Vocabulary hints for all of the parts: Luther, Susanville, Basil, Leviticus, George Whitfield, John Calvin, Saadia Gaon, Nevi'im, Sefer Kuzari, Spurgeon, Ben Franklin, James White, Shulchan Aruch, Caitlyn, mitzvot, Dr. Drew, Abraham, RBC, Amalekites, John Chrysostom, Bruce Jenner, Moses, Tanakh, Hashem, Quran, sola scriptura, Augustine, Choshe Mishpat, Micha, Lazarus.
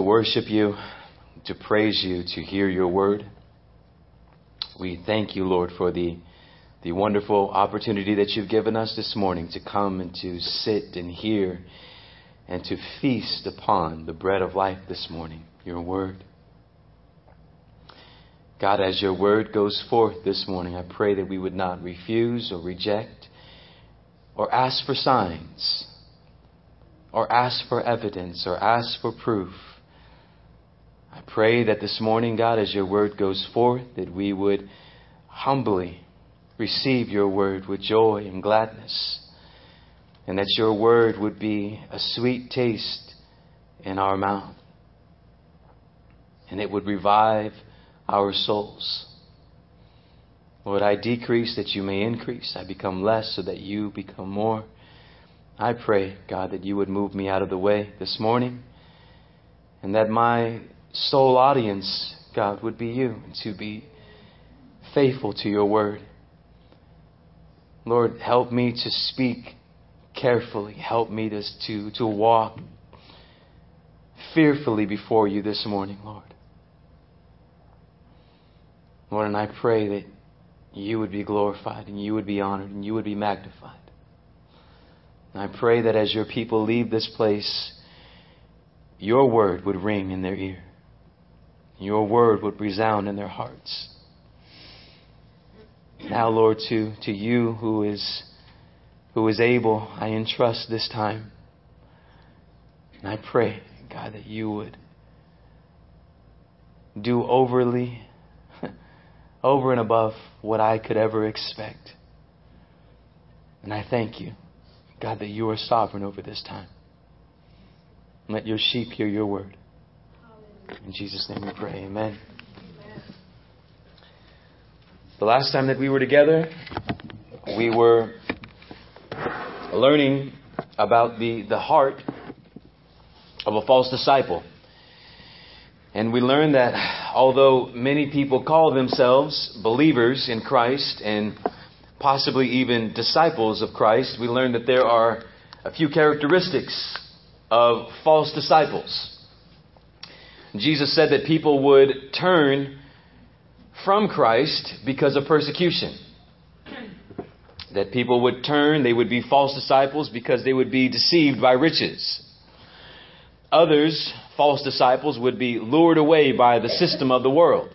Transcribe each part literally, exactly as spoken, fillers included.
to worship you, to praise you, to hear your word. We thank you, Lord, for the, the wonderful opportunity that you've given us this morning to come and to sit and hear and to feast upon the bread of life this morning, your word. God, as your word goes forth this morning, I pray that we would not refuse or reject or ask for signs or ask for evidence or ask for proof. I pray that this morning, God, as your word goes forth, that we would humbly receive your word with joy and gladness, and that your word would be a sweet taste in our mouth, and it would revive our souls. Lord, I decrease that you may increase. I become less so that you become more. I pray, God, that you would move me out of the way this morning, and that my sole audience, God, would be you, and to be faithful to your word. Lord, help me to speak carefully. Help me to, to, to walk fearfully before you this morning, Lord. Lord, and I pray that you would be glorified and you would be honored and you would be magnified. And I pray that as your people leave this place, your word would ring in their ear. Your word would resound in their hearts. Now, Lord, to, to you who is who is able, I entrust this time. And I pray, God, that you would do overly over and above what I could ever expect. And I thank you, God, that you are sovereign over this time. And let your sheep hear your word. In Jesus' name we pray. Amen. Amen. The last time that we were together, we were learning about the, the heart of a false disciple. And we learned that although many people call themselves believers in Christ and possibly even disciples of Christ, we learned that there are a few characteristics of false disciples. Jesus said that people would turn from Christ because of persecution. That people would turn, they would be false disciples because they would be deceived by riches. Others, false disciples, would be lured away by the system of the world.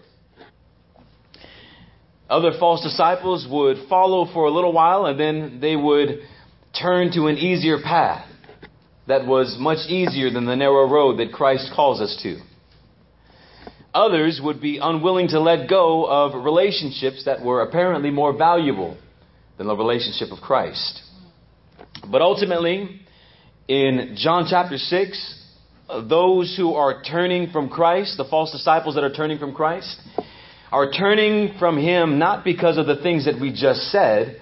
Other false disciples would follow for a little while, and then they would turn to an easier path that was much easier than the narrow road that Christ calls us to. Others would be unwilling to let go of relationships that were apparently more valuable than the relationship of Christ. But ultimately, in John chapter six, those who are turning from Christ, the false disciples that are turning from Christ, are turning from Him not because of the things that we just said.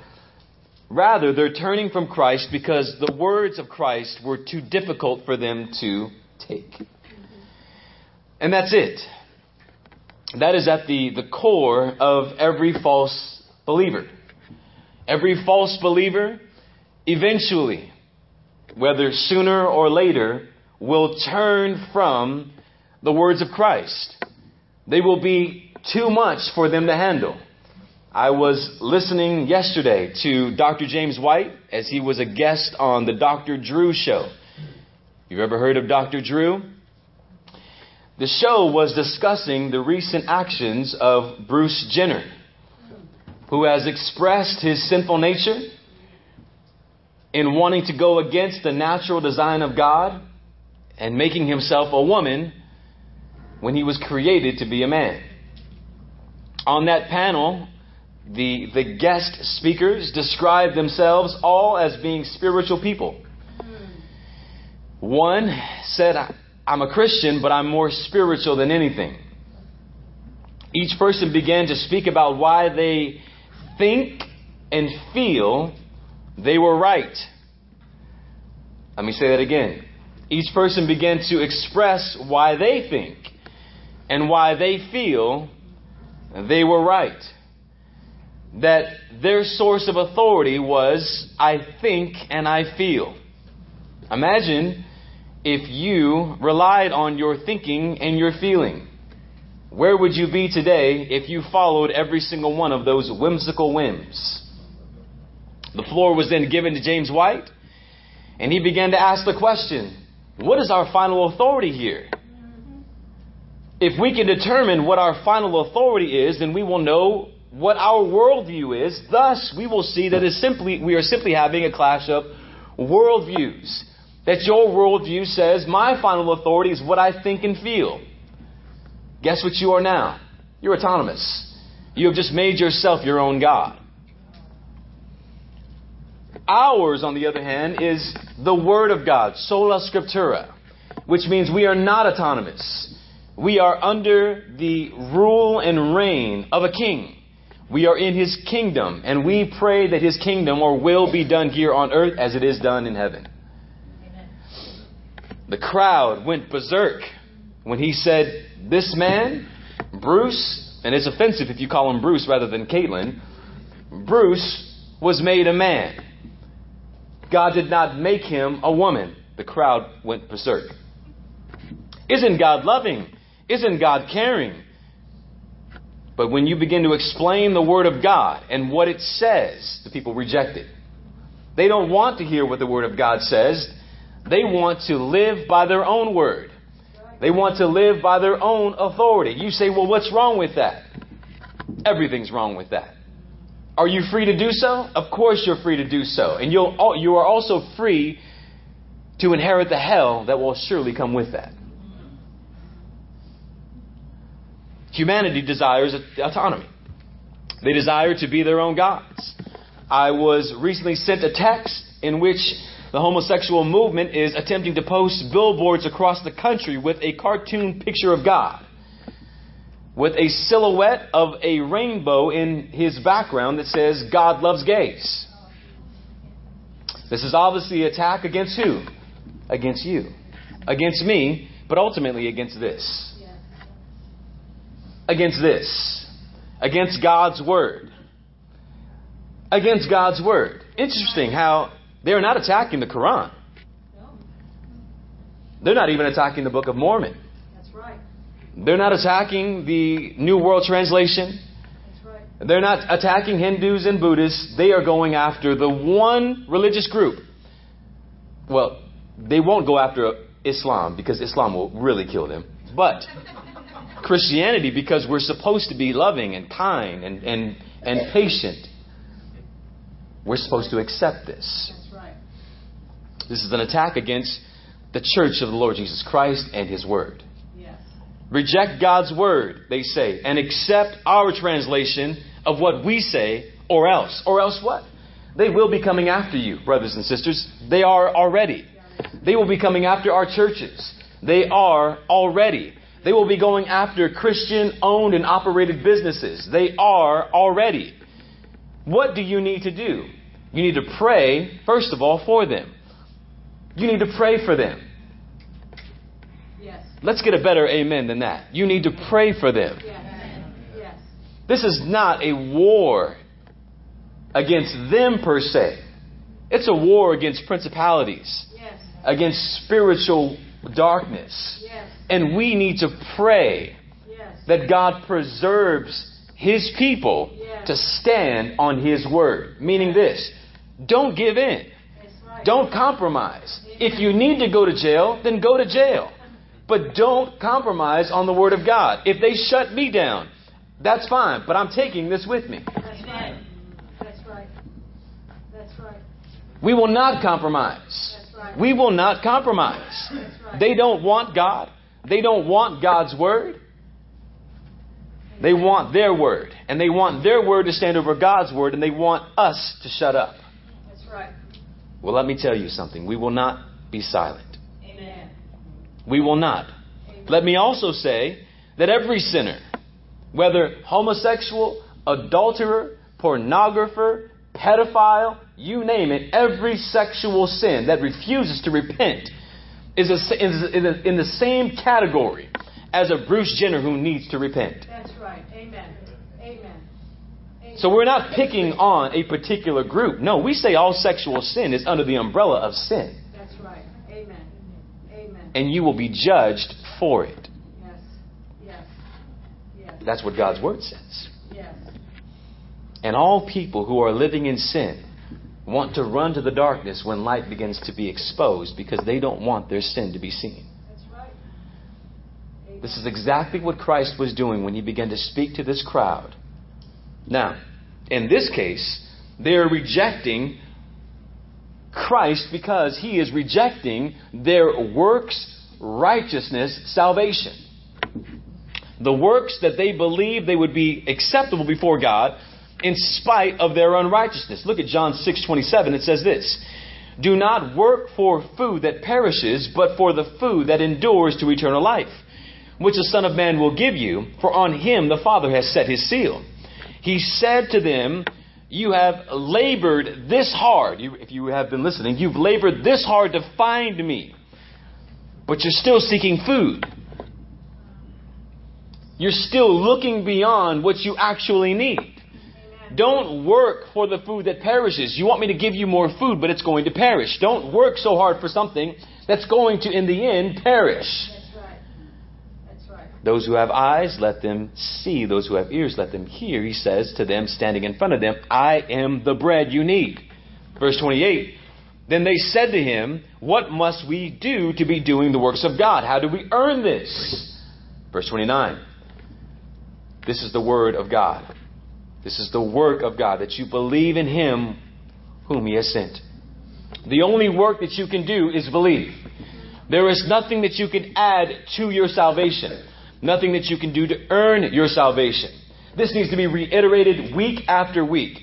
Rather, they're turning from Christ because the words of Christ were too difficult for them to take. And that's it. That is at the, the core of every false believer. Every false believer, eventually, whether sooner or later, will turn from the words of Christ. They will be too much for them to handle. I was listening yesterday to Doctor James White as he was a guest on the Doctor Drew show. You've ever heard of Doctor Drew? The show was discussing the recent actions of Bruce Jenner, who has expressed his sinful nature in wanting to go against the natural design of God and making himself a woman when he was created to be a man. On that panel, the, the guest speakers described themselves all as being spiritual people. One said, I'm a Christian, but I'm more spiritual than anything. Each person began to speak about why they think and feel they were right. Let me say that again. Each person began to express why they think and why they feel they were right. That their source of authority was, I think and I feel. Imagine if you relied on your thinking and your feeling? Where would you be today if you followed every single one of those whimsical whims? The floor was then given to James White, and he began to ask the question, what is our final authority here? If we can determine what our final authority is, then we will know what our worldview is. Thus, we will see that it's simply we are simply having a clash of worldviews. That your worldview says, my final authority is what I think and feel. Guess what you are now? You're autonomous. You have just made yourself your own God. Ours, on the other hand, is the Word of God, sola scriptura, which means we are not autonomous. We are under the rule and reign of a king. We are in his kingdom, and we pray that his kingdom or will be done here on earth as it is done in heaven. Amen. The crowd went berserk when he said, this man, Bruce, and it's offensive if you call him Bruce rather than Caitlyn, Bruce was made a man. God did not make him a woman. The crowd went berserk. Isn't God loving? Isn't God caring? But when you begin to explain the Word of God and what it says, the people reject it. They don't want to hear what the Word of God says. They want to live by their own word. They want to live by their own authority. You say, well, what's wrong with that? Everything's wrong with that. Are you free to do so? Of course you're free to do so. And you'll, you are also free to inherit the hell that will surely come with that. Humanity desires autonomy. They desire to be their own gods. I was recently sent a text in which the homosexual movement is attempting to post billboards across the country with a cartoon picture of God, with a silhouette of a rainbow in his background that says, God loves gays. This is obviously an attack against who? Against you. Against me, but ultimately against this. Against this. Against God's Word. Against God's Word. Interesting how they're not attacking the Quran. They're not even attacking the Book of Mormon. That's right. They're not attacking the New World Translation. That's right. They're not attacking Hindus and Buddhists. They are going after the one religious group. Well, they won't go after Islam because Islam will really kill them. But Christianity, because we're supposed to be loving and kind and, and, and patient. We're supposed to accept this. That's right. This is an attack against the church of the Lord Jesus Christ and his word. Yes. Reject God's word, they say, and accept our translation of what we say, or else. Or else what? They will be coming after you, brothers and sisters. They are already. They will be coming after our churches. They are already. They will be going after Christian-owned and operated businesses. They are already. What do you need to do? You need to pray, first of all, for them. You need to pray for them. Yes. Let's get a better amen than that. You need to pray for them. Yes. Yes. This is not a war against them per se. It's a war against principalities, yes, against spiritual darkness. Yes. And we need to pray, yes, that God preserves his people, yes, to stand on his word. Meaning this, don't give in. Right. Don't compromise. Amen. If you need to go to jail, then go to jail. But don't compromise on the word of God. If they shut me down, that's fine. But I'm taking this with me. That's right. That's right. That's right. We will not compromise. That's right. We will not compromise. That's right. They don't want God. They don't want God's word. They want their word. And they want their word to stand over God's word. And they want us to shut up. That's right. Well, let me tell you something. We will not be silent. Amen. We will not. Amen. Let me also say that every sinner, whether homosexual, adulterer, pornographer, pedophile, you name it, every sexual sin that refuses to repent Is, a, is a, in the same category as a Bruce Jenner who needs to repent. That's right. Amen. Amen. Amen. So we're not picking on a particular group. No, we say all sexual sin is under the umbrella of sin. That's right. Amen. Amen. and you will be judged for it. Yes. Yes. Yes. That's what God's Word says. Yes. And all people who are living in sin want to run to the darkness when light begins to be exposed because they don't want their sin to be seen. That's right. Amen. This is exactly what Christ was doing when he began to speak to this crowd. Now, in this case, they're rejecting Christ because he is rejecting their works, righteousness, salvation. The works that they believed they would be acceptable before God in spite of their unrighteousness. Look at John six twenty-seven. It says this, "Do not work for food that perishes, but for the food that endures to eternal life, which the Son of Man will give you, for on him the Father has set his seal." He said to them, "You have labored this hard." You, if you have been listening, you've labored this hard to find me. But you're still seeking food. You're still looking beyond what you actually need. Amen. Don't work for the food that perishes. You want me to give you more food, but it's going to perish. Don't work so hard for something that's going to, in the end, perish. That's right. That's right. Those who have eyes, let them see. Those who have ears, let them hear. He says to them, standing in front of them, "I am the bread you need." Verse twenty-eight. Then they said to him, "What must we do to be doing the works of God? How do we earn this?" Verse twenty-nine. This is the word of God. This is the work of God, that you believe in him whom he has sent. The only work that you can do is believe. There is nothing that you can add to your salvation. Nothing that you can do to earn your salvation. This needs to be reiterated week after week.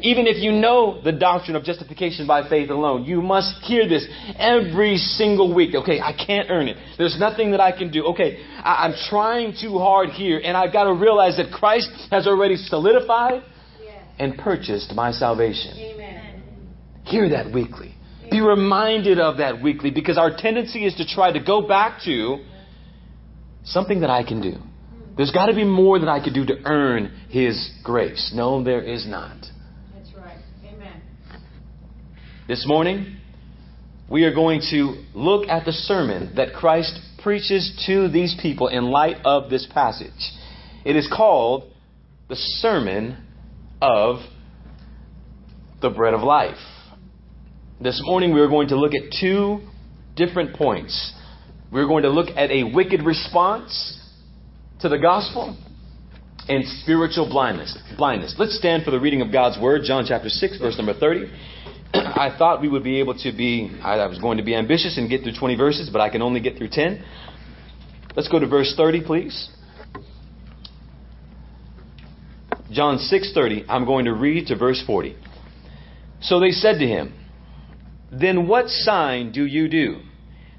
Even if you know the doctrine of justification by faith alone, you must hear this every single week. Okay, I can't earn it. There's nothing that I can do. Okay, I- I'm trying too hard here, and I've got to realize that Christ has already solidified and purchased my salvation. Amen. Hear that weekly. Amen. Be reminded of that weekly, because our tendency is to try to go back to something that I can do. There's got to be more that I could do to earn his grace. No, there is not. This morning, we are going to look at the sermon that Christ preaches to these people in light of this passage. It is called the Sermon of the Bread of Life. This morning, we are going to look at two different points. We're going to look at a wicked response to the gospel and spiritual blindness. Blindness. Let's stand for the reading of God's Word, John chapter six, verse number thirty. I thought we would be able to be, I was going to be ambitious and get through twenty verses, but I can only get through ten. Let's go to verse thirty, please. John six thirty, I'm going to read to verse forty. So they said to him, "Then what sign do you do,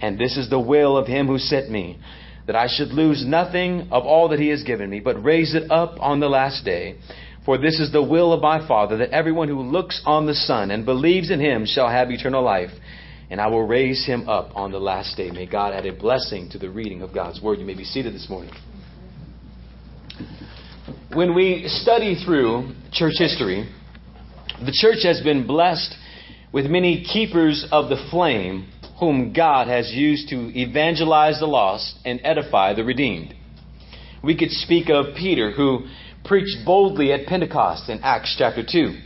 And this is the will of him who sent me, that I should lose nothing of all that he has given me, but raise it up on the last day. For this is the will of my Father, that everyone who looks on the Son and believes in him shall have eternal life, and I will raise him up on the last day." May God add a blessing to the reading of God's Word. You may be seated this morning. When we study through church history, the church has been blessed with many keepers of the flame whom God has used to evangelize the lost and edify the redeemed. We could speak of Peter, who preached boldly at Pentecost in Acts chapter two.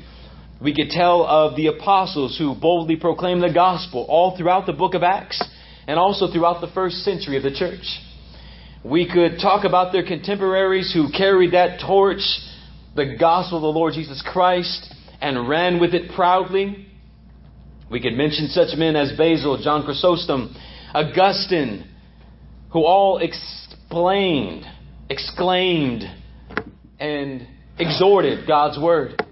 We could tell of the apostles who boldly proclaimed the gospel all throughout the book of Acts and also throughout the first century of the church. We could talk about their contemporaries who carried that torch, the gospel of the Lord Jesus Christ, and ran with it proudly. We could mention such men as Basil, John Chrysostom, Augustine, who all explained, exclaimed, and exhorted God's word.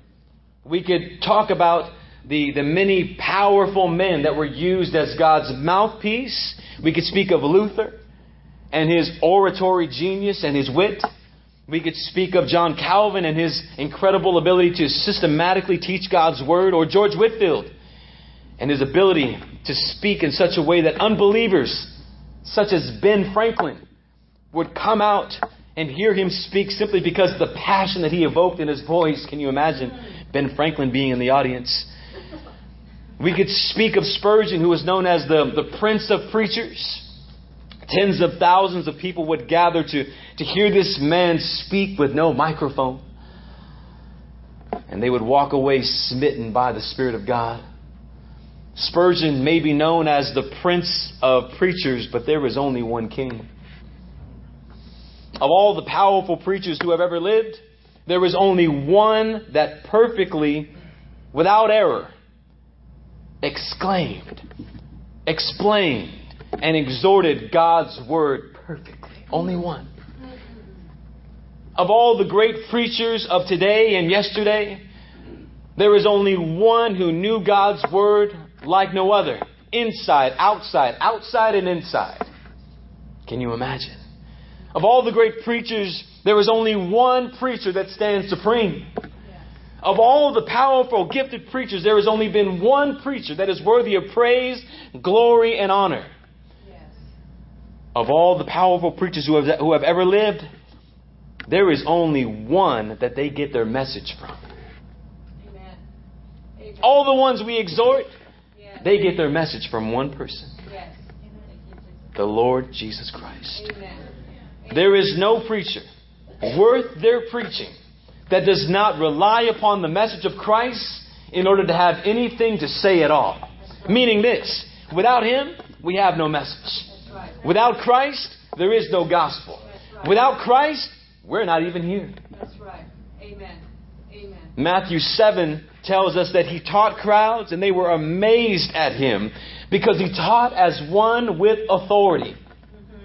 We could talk about the, the many powerful men that were used as God's mouthpiece. We could speak of Luther and his oratory genius and his wit. We could speak of John Calvin and his incredible ability to systematically teach God's word, or George Whitfield and his ability to speak in such a way that unbelievers such as Ben Franklin would come out and hear him speak simply because of the passion that he evoked in his voice. Can you imagine Ben Franklin being in the audience? We could speak of Spurgeon, who was known as the, the Prince of Preachers. Tens of thousands of people would gather to, to hear this man speak with no microphone. And they would walk away smitten by the Spirit of God. Spurgeon may be known as the Prince of Preachers, but there was only one king. Of all the powerful preachers who have ever lived, there was only one that perfectly, without error, exclaimed, explained, and exhorted God's word perfectly. Only one. Of all the great preachers of today and yesterday, there is only one who knew God's word like no other. Inside, outside, outside and inside. Can you imagine? Of all the great preachers, there is only one preacher that stands supreme. Of all the powerful, gifted preachers, there has only been one preacher that is worthy of praise, glory, and honor. Yes. Of all the powerful preachers who have, who have ever lived, there is only one that they get their message from. Amen. Amen. All the ones we exhort, yes, they get their message from one person. Yes. The Lord Jesus Christ. Amen. There is no preacher worth their preaching that does not rely upon the message of Christ in order to have anything to say at all. Meaning this, without Him, we have no message. Without Christ, there is no gospel. Without Christ, we're not even here. That's right. Amen. Amen. Matthew seven tells us that He taught crowds and they were amazed at Him because He taught as one with authority.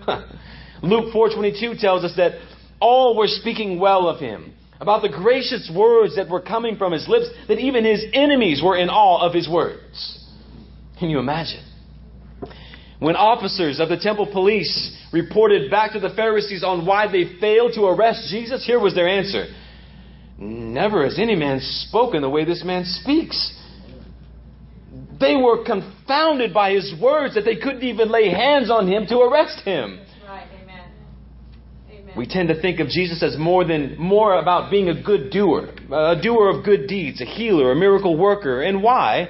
Mm-hmm. Luke four twenty-two tells us that all were speaking well of Him, about the gracious words that were coming from His lips, that even His enemies were in awe of His words. Can you imagine? When officers of the temple police reported back to the Pharisees on why they failed to arrest Jesus, here was their answer. Never has any man spoken the way this man speaks. They were confounded by His words that they couldn't even lay hands on Him to arrest Him. We tend to think of Jesus as more than more about being a good doer, a doer of good deeds, a healer, a miracle worker. And why?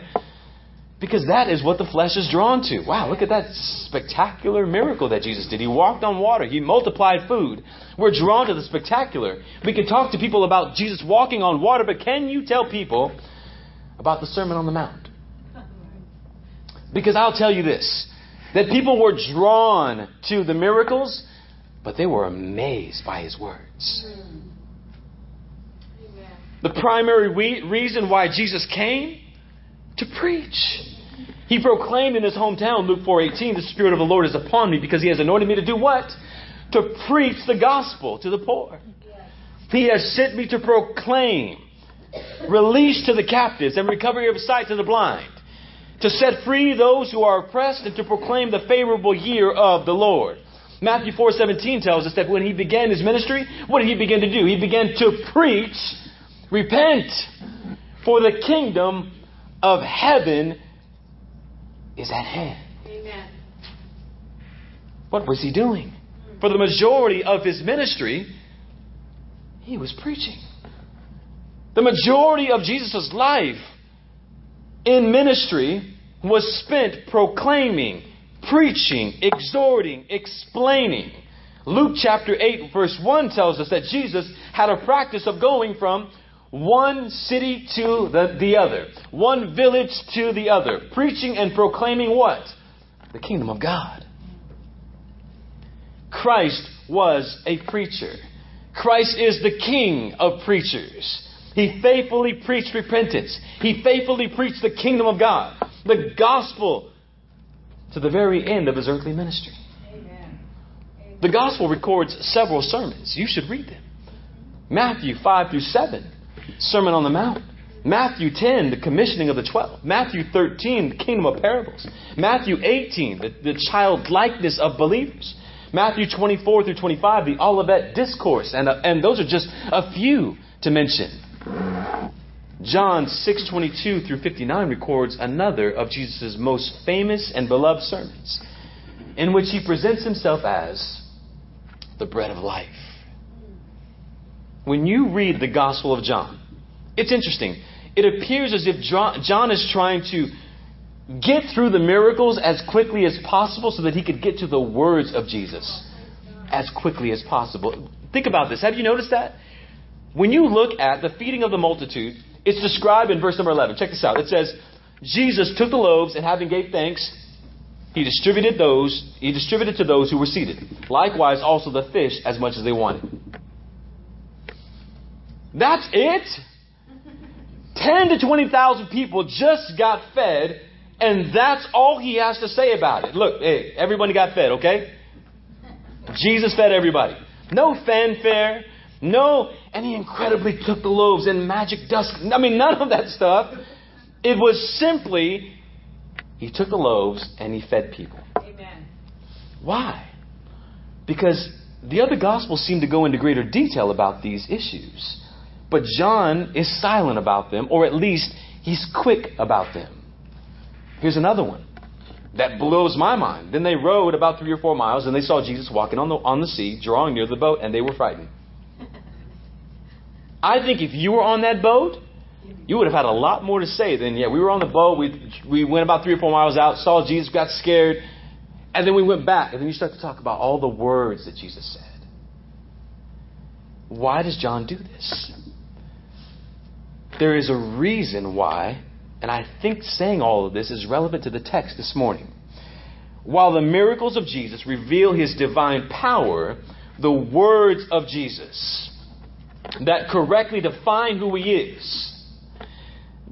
Because that is what the flesh is drawn to. Wow, look at that spectacular miracle that Jesus did. He walked on water. He multiplied food. We're drawn to the spectacular. We can talk to people about Jesus walking on water, but can you tell people about the Sermon on the Mount? Because I'll tell you this, that people were drawn to the miracles, but they were amazed by His words. Amen. The primary re- reason why Jesus came, to preach. He proclaimed in His hometown, Luke four eighteen, the Spirit of the Lord is upon me because He has anointed me to do what? To preach the gospel to the poor. He has sent me to proclaim release to the captives and recovery of sight to the blind, to set free those who are oppressed, and to proclaim the favorable year of the Lord. Matthew four seventeen tells us that when He began His ministry, what did He begin to do? He began to preach, repent, for the kingdom of heaven is at hand. Amen. What was He doing? For the majority of His ministry, He was preaching. The majority of Jesus' life in ministry was spent proclaiming, preaching, exhorting, explaining. Luke chapter eight verse one tells us that Jesus had a practice of going from one city to the, the other, one village to the other, preaching and proclaiming what? The kingdom of God. Christ was a preacher. Christ is the King of preachers. He faithfully preached repentance. He faithfully preached the kingdom of God, the gospel, to the very end of his earthly ministry. Amen. Amen. The gospel records several sermons. You should read them. Matthew five through seven, Sermon on the Mount. Matthew ten, the commissioning of the twelve. Matthew thirteen, the kingdom of parables. Matthew eighteen, the, the childlikeness of believers. Matthew twenty-four through twenty-five, the Olivet Discourse. And, uh, and those are just a few to mention. John six twenty-two through fifty-nine records another of Jesus' most famous and beloved sermons, in which he presents himself as the bread of life. When you read the Gospel of John, it's interesting. It appears as if John is trying to get through the miracles as quickly as possible so that he could get to the words of Jesus as quickly as possible. Think about this. Have you noticed that? When you look at the feeding of the multitude, it's described in verse number eleven. Check this out. It says, Jesus took the loaves and having gave thanks, he distributed those, he distributed to those who were seated. Likewise, also the fish as much as they wanted. That's it? ten to twenty thousand people just got fed, and that's all he has to say about it. Look, hey, everybody got fed, okay? Jesus fed everybody. No fanfare. No, and he incredibly took the loaves and magic dust. I mean, none of that stuff. It was simply, he took the loaves and he fed people. Amen. Why? Because the other Gospels seem to go into greater detail about these issues. But John is silent about them, or at least he's quick about them. Here's another one that blows my mind. Then they rowed about three or four miles, and they saw Jesus walking on the, on the sea, drawing near the boat, and they were frightened. I think if you were on that boat, you would have had a lot more to say than, yeah, we were on the boat, we we went about three or four miles out, saw Jesus, got scared, and then we went back. And then you start to talk about all the words that Jesus said. Why does John do this? There is a reason why, and I think saying all of this is relevant to the text this morning. While the miracles of Jesus reveal his divine power, the words of Jesus that correctly define who he is.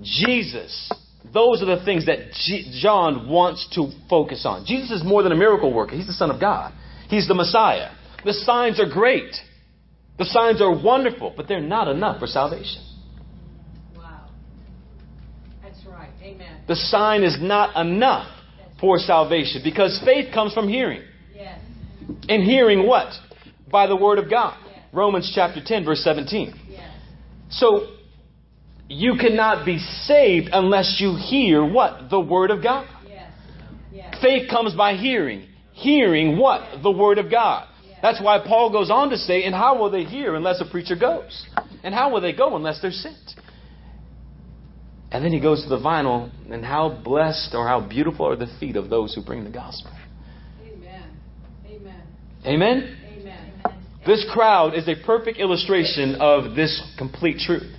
Jesus. Those are the things that G- John wants to focus on. Jesus is more than a miracle worker. He's the Son of God. He's the Messiah. The signs are great. The signs are wonderful, but they're not enough for salvation. Wow. That's right. Amen. The sign is not enough for salvation because faith comes from hearing. Yes. And hearing what? By the word of God. Romans chapter ten, verse seventeen. Yes. So, you cannot be saved unless you hear what? The Word of God. Yes. Yes. Faith comes by hearing. Hearing what? Yes. The Word of God. Yes. That's why Paul goes on to say, and how will they hear unless a preacher goes? And how will they go unless they're sent? And then he goes to the final, and how blessed or how beautiful are the feet of those who bring the gospel. Amen. Amen. Amen? This crowd is a perfect illustration of this complete truth.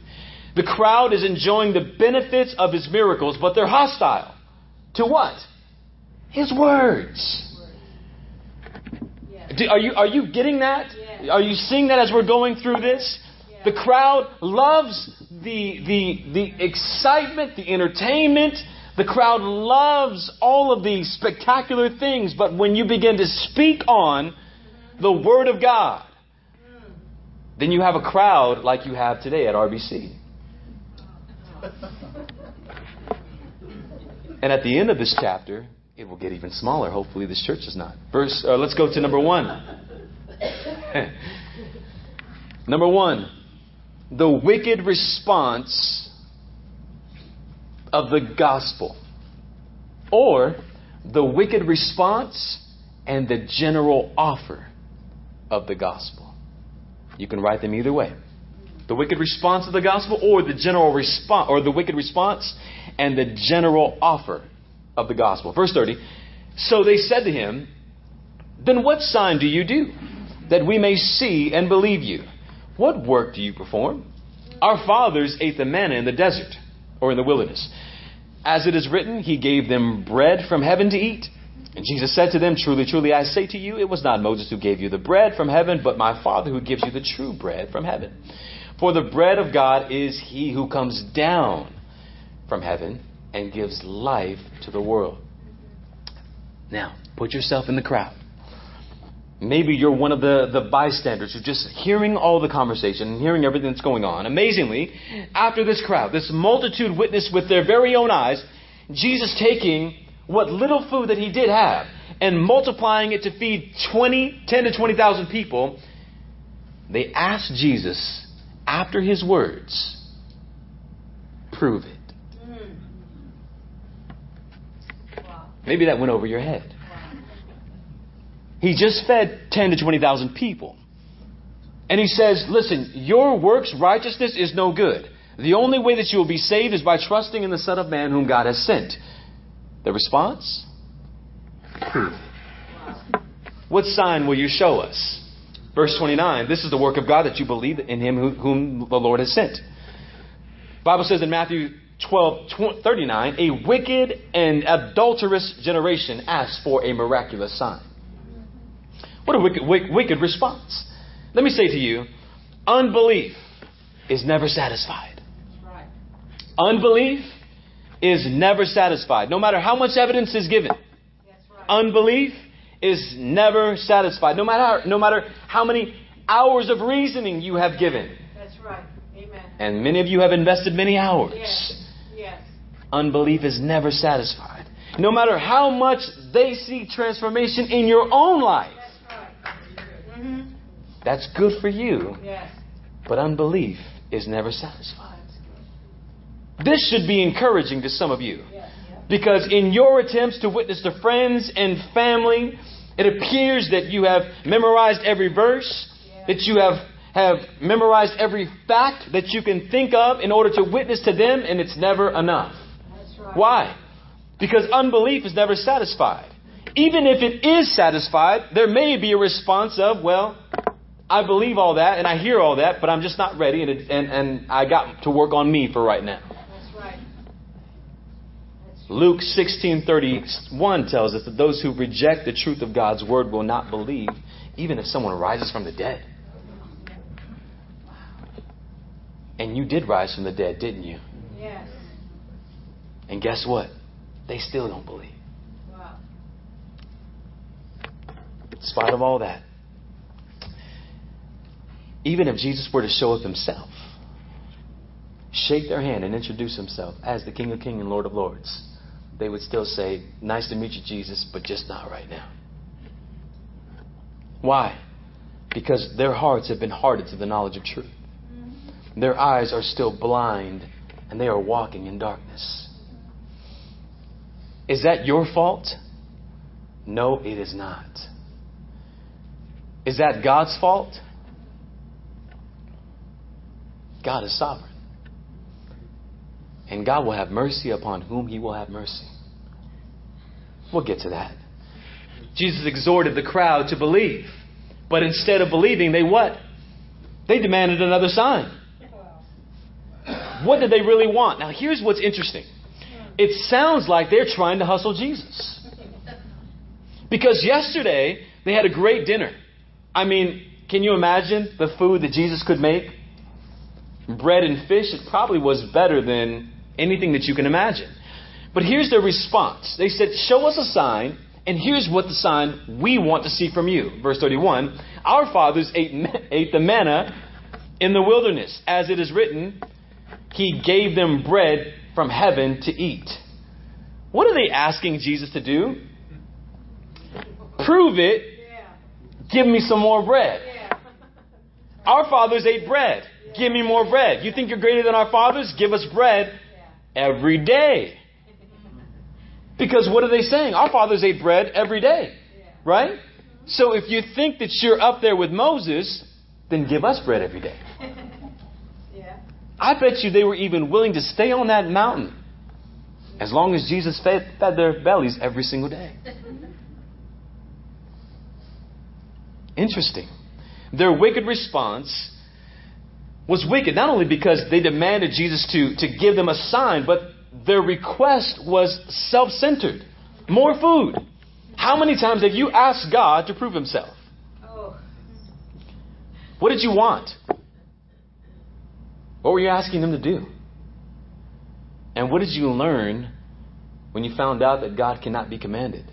The crowd is enjoying the benefits of his miracles, but they're hostile. To what? His words. Do, are you, are you getting that? Are you seeing that as we're going through this? The crowd loves the, the, the excitement, the entertainment. The crowd loves all of these spectacular things, but when you begin to speak on the Word of God, then you have a crowd like you have today at R B C. And at the end of this chapter, it will get even smaller. Hopefully this church is not. Verse. Uh, let's go to number one. Number one, the wicked response of the gospel, or the wicked response and the general offer of the gospel. You can write them either way. The wicked response of the gospel, or the general response, or the wicked response and the general offer of the gospel. Verse thirty. So they said to him, then what sign do you do that we may see and believe you? What work do you perform? Our fathers ate the manna in the desert, or in the wilderness. As it is written, he gave them bread from heaven to eat. And Jesus said to them, "Truly, truly, I say to you, it was not Moses who gave you the bread from heaven, but my Father who gives you the true bread from heaven. For the bread of God is he who comes down from heaven and gives life to the world." Now, put yourself in the crowd. Maybe you're one of the, the bystanders who's just hearing all the conversation and hearing everything that's going on. Amazingly, after this crowd, this multitude witnessed with their very own eyes, Jesus taking what little food that he did have and multiplying it to feed twenty, ten to twenty thousand people. They asked Jesus after his words, "Prove it." Maybe that went over your head. He just fed ten to twenty thousand people. And he says, listen, your works righteousness is no good. The only way that you will be saved is by trusting in the Son of Man whom God has sent. The response? Prove it. What sign will you show us? Verse twenty-nine, this is the work of God that you believe in him whom the Lord has sent. The Bible says in Matthew twelve thirty-nine, a wicked and adulterous generation asks for a miraculous sign. What a wicked, wicked response. Let me say to you, unbelief is never satisfied. Right. Unbelief is never satisfied, no matter how much evidence is given. Right. Unbelief is never satisfied, no matter, no matter how many hours of reasoning you have given. That's right. Amen. And many of you have invested many hours. Yes. Yes. Unbelief is never satisfied, no matter how much they see transformation in your own life. That's good for you, yes. But unbelief is never satisfied. This should be encouraging to some of you, yes. Because in your attempts to witness to friends and family, it appears that you have memorized every verse, yes. That you have, have memorized every fact that you can think of in order to witness to them, and it's never enough. That's right. Why? Because unbelief is never satisfied. Even if it is satisfied, there may be a response of, well, I believe all that and I hear all that, but I'm just not ready, and it, and, and I got to work on me for right now. That's right. That's right. Luke sixteen thirty-one tells us that those who reject the truth of God's word will not believe, even if someone rises from the dead. And you did rise from the dead, didn't you? Yes. And guess what? They still don't believe. Wow. In spite of all that. Even if Jesus were to show up himself, shake their hand and introduce himself as the King of Kings and Lord of Lords, they would still say, "Nice to meet you, Jesus, but just not right now." Why? Because their hearts have been hardened to the knowledge of truth. Their eyes are still blind and they are walking in darkness. Is that your fault? No, it is not. Is that God's fault? God is sovereign. And God will have mercy upon whom he will have mercy. We'll get to that. Jesus exhorted the crowd to believe. But instead of believing, they what? They demanded another sign. What did they really want? Now, here's what's interesting. It sounds like they're trying to hustle Jesus. Because yesterday, they had a great dinner. I mean, can you imagine the food that Jesus could make? Bread and fish, it probably was better than anything that you can imagine. But here's their response. They said, "Show us a sign, and here's what the sign we want to see from you." Verse thirty-one, "Our fathers ate, ate the manna in the wilderness. As it is written, he gave them bread from heaven to eat." What are they asking Jesus to do? Prove it. Give me some more bread. Our fathers ate bread. Give me more bread. You think you're greater than our fathers? Give us bread every day. Because what are they saying? Our fathers ate bread every day, right? So if you think that you're up there with Moses, then give us bread every day. I bet you they were even willing to stay on that mountain as long as Jesus fed, fed their bellies every single day. Interesting. Their wicked response was wicked, not only because they demanded Jesus to, to give them a sign, but their request was self-centered. More food. How many times have you asked God to prove himself? Oh. What did you want? What were you asking him to do? And what did you learn when you found out that God cannot be commanded?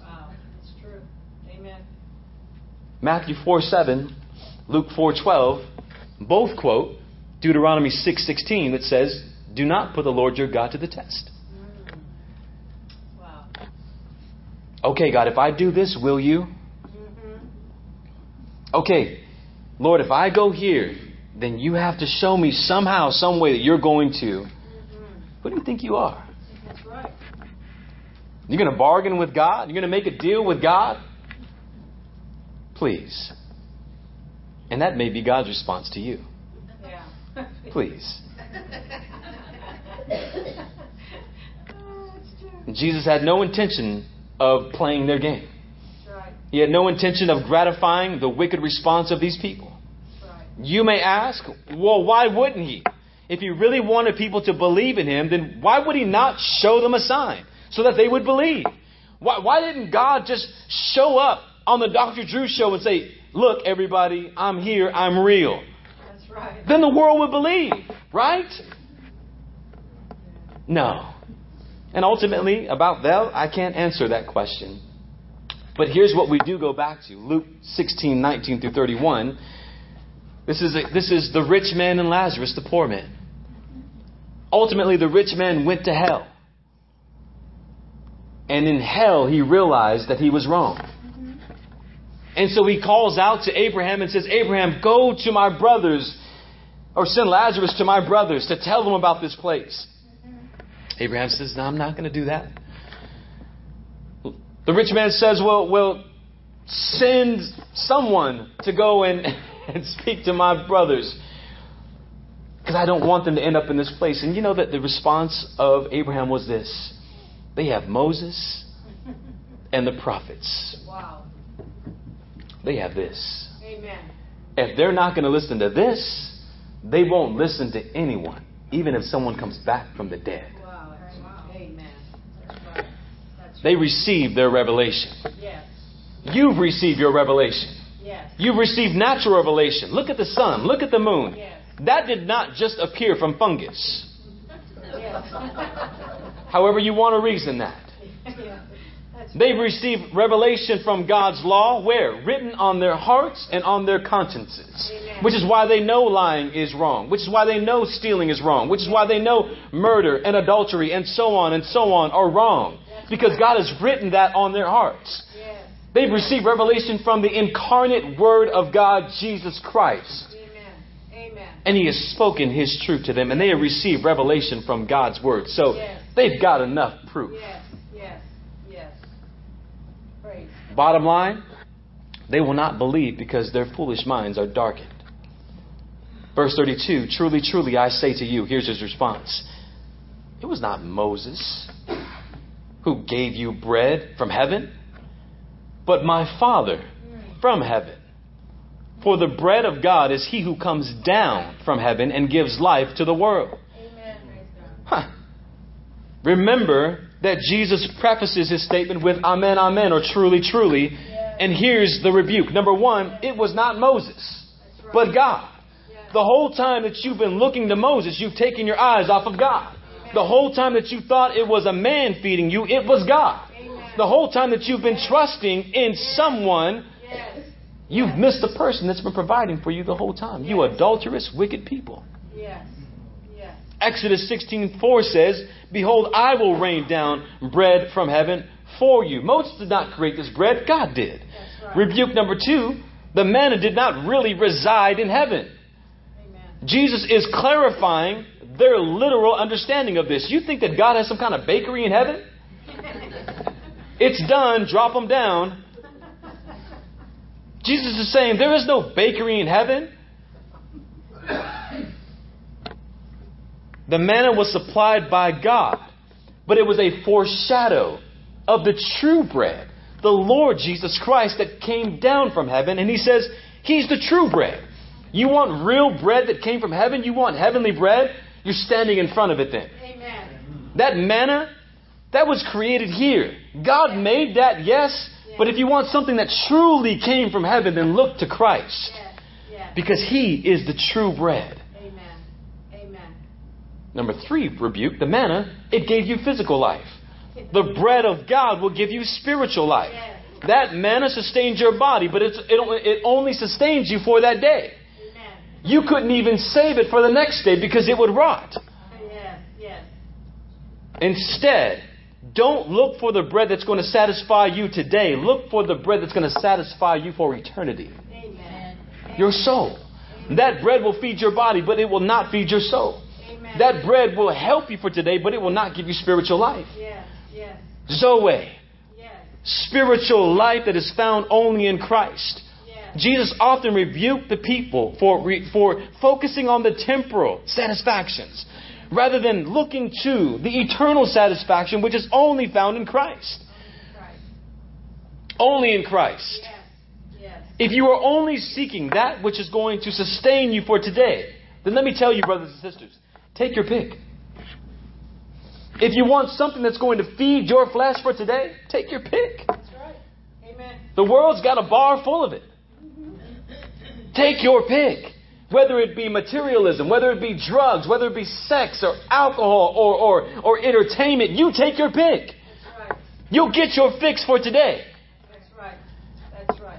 Wow, that's true. Amen. Matthew four seven, Luke four twelve, both quote Deuteronomy six sixteen that says, "Do not put the Lord your God to the test." Mm. Wow. Okay, God, if I do this, will you? Mm-hmm. Okay, Lord, if I go here, then you have to show me somehow, some way that you're going to. Who do you think you are? That's right. You're going to bargain with God? You're going to make a deal with God? Please. And that may be God's response to you. Yeah. Please. Jesus had no intention of playing their game. That's right. He had no intention of gratifying the wicked response of these people. That's right. You may ask, well, why wouldn't he? If he really wanted people to believe in him, then why would he not show them a sign so that they would believe? Why, why didn't God just show up on the Doctor Drew show and say, "Look, everybody, I'm here, I'm real"? That's right. Then the world would believe, right? No. And ultimately, about them, I can't answer that question. But here's what we do go back to. Luke sixteen nineteen through thirty-one. This is, a, this is the rich man and Lazarus, the poor man. Ultimately, the rich man went to hell. And in hell, he realized that he was wrong. And so he calls out to Abraham and says, "Abraham, go to my brothers, or send Lazarus to my brothers to tell them about this place." Abraham says, "No, I'm not going to do that." The rich man says, well, well, send someone to go and, and speak to my brothers, because I don't want them to end up in this place. And you know that the response of Abraham was this: they have Moses and the prophets. Wow. They have this. Amen. If they're not going to listen to this, they won't listen to anyone, even if someone comes back from the dead. Wow. Wow. Amen. That's right. That's they received their revelation. Yes. You've received your revelation. Yes. You've received natural revelation. Look at the sun. Look at the moon. Yes. That did not just appear from fungus. Yes. However you want to reason that. Yeah. They've received revelation from God's law. Where? Written on their hearts and on their consciences. Amen. Which is why they know lying is wrong. Which is why they know stealing is wrong. Which is why they know murder and adultery and so on and so on are wrong. That's because right. God has written that on their hearts. Yes. They've received revelation from the incarnate Word of God, Jesus Christ. Amen. Amen. And He has spoken His truth to them, and they have received revelation from God's Word. So yes. they've got enough proof. Yes, yes, yes. Praise. Bottom line, they will not believe because their foolish minds are darkened. Verse thirty-two, "Truly, truly, I say to you," here's His response, "it was not Moses who gave you bread from heaven, but my Father from heaven. For the bread of God is he who comes down from heaven and gives life to the world." Amen. Huh. Remember that Jesus prefaces his statement with "Amen, amen," or "Truly, truly." Yes. And here's the rebuke. Number one, it was not Moses, right. but God. Yes. The whole time that you've been looking to Moses, you've taken your eyes off of God. Amen. The whole time that you thought it was a man feeding you, it was God. The whole time that you've been trusting in someone, yes. you've missed the person that's been providing for you the whole time. Yes. You adulterous, wicked people. Yes. Yes. Exodus sixteen four says, "Behold, I will rain down bread from heaven for you." Moses did not create this bread. God did. Right. Rebuke number two, the manna did not really reside in heaven. Amen. Jesus is clarifying their literal understanding of this. You think that God has some kind of bakery in heaven? It's done. Drop them down. Jesus is saying there is no bakery in heaven. The manna was supplied by God, but it was a foreshadow of the true bread, the Lord Jesus Christ that came down from heaven. And he says, he's the true bread. You want real bread that came from heaven? You want heavenly bread? You're standing in front of it then. Amen. That manna That was created here. God made that, yes. But if you want something that truly came from heaven, then look to Christ. Because He is the true bread. Amen. Amen. Number three, rebuke the manna. It gave you physical life. The bread of God will give you spiritual life. That manna sustains your body, but it's, it, it only sustains you for that day. You couldn't even save it for the next day because it would rot. Instead, don't look for the bread that's going to satisfy you today. Look for the bread that's going to satisfy you for eternity. Amen. Your soul. Amen. That bread will feed your body, but it will not feed your soul. Amen. That bread will help you for today, but it will not give you spiritual life. Yes. Yes. Zoe. Yes. Spiritual life that is found only in Christ. Yes. Jesus often rebuked the people for, re- for focusing on the temporal satisfactions, rather than looking to the eternal satisfaction, which is only found in Christ. Only in Christ. Yes. Yes. If you are only seeking that which is going to sustain you for today, then let me tell you, brothers and sisters, take your pick. If you want something that's going to feed your flesh for today, take your pick. That's right. Amen. The world's got a bar full of it. Mm-hmm. Take your pick. Whether it be materialism, whether it be drugs, whether it be sex or alcohol or, or, or entertainment, you take your pick. That's right. You'll get your fix for today. That's right. That's right.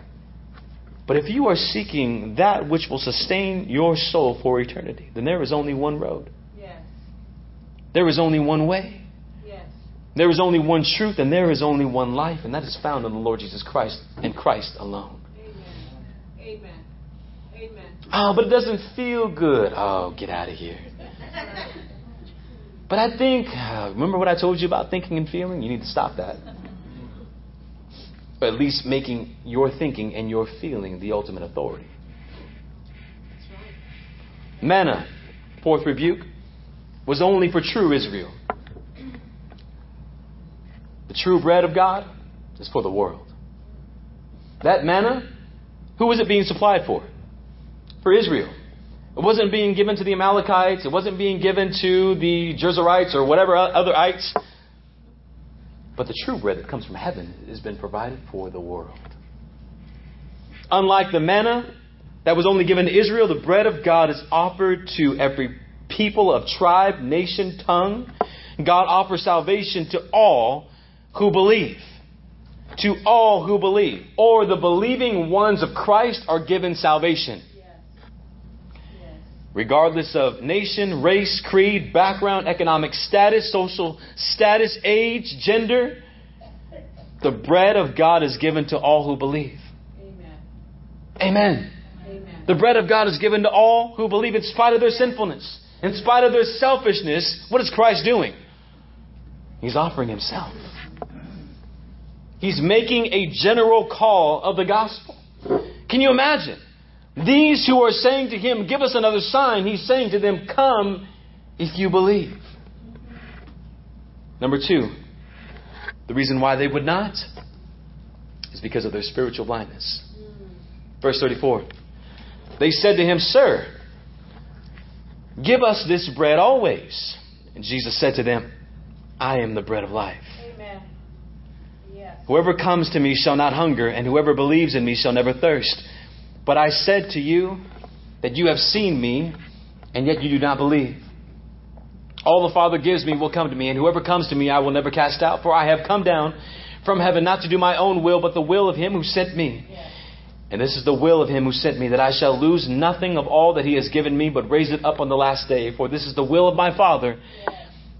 But if you are seeking that which will sustain your soul for eternity, then there is only one road. Yes. There is only one way. Yes. There is only one truth, and there is only one life, and that is found in the Lord Jesus Christ and Christ alone. Amen. Amen. Amen. Oh, but it doesn't feel good. Oh, get out of here. But I think, remember what I told you about thinking and feeling? You need to stop that. Or at least making your thinking and your feeling the ultimate authority. That's right. Manna, fourth rebuke, was only for true Israel. The true bread of God is for the world. That manna, who was it being supplied for? For Israel. It wasn't being given to the Amalekites. It wasn't being given to the Jezreelites or whatever otherites. But the true bread that comes from heaven has been provided for the world. Unlike the manna that was only given to Israel, the bread of God is offered to every people of tribe, nation, tongue. God offers salvation to all who believe. To all who believe. Or the believing ones of Christ are given salvation. Regardless of nation, race, creed, background, economic status, social status, age, gender, the bread of God is given to all who believe. Amen. Amen. Amen. The bread of God is given to all who believe in spite of their sinfulness, in spite of their selfishness. What is Christ doing? He's offering Himself. He's making a general call of the gospel. Can you imagine? These who are saying to Him, give us another sign, He's saying to them, come if you believe. Number two, the reason why they would not is because of their spiritual blindness. Verse thirty-four, they said to Him, Sir, give us this bread always. And Jesus said to them, I am the bread of life. Amen. Yes. Whoever comes to me shall not hunger, and whoever believes in me shall never thirst. But I said to you that you have seen me, and yet you do not believe. All the Father gives me will come to me, and whoever comes to me I will never cast out. For I have come down from heaven not to do my own will, but the will of Him who sent me. And this is the will of Him who sent me, that I shall lose nothing of all that He has given me, but raise it up on the last day. For this is the will of my Father,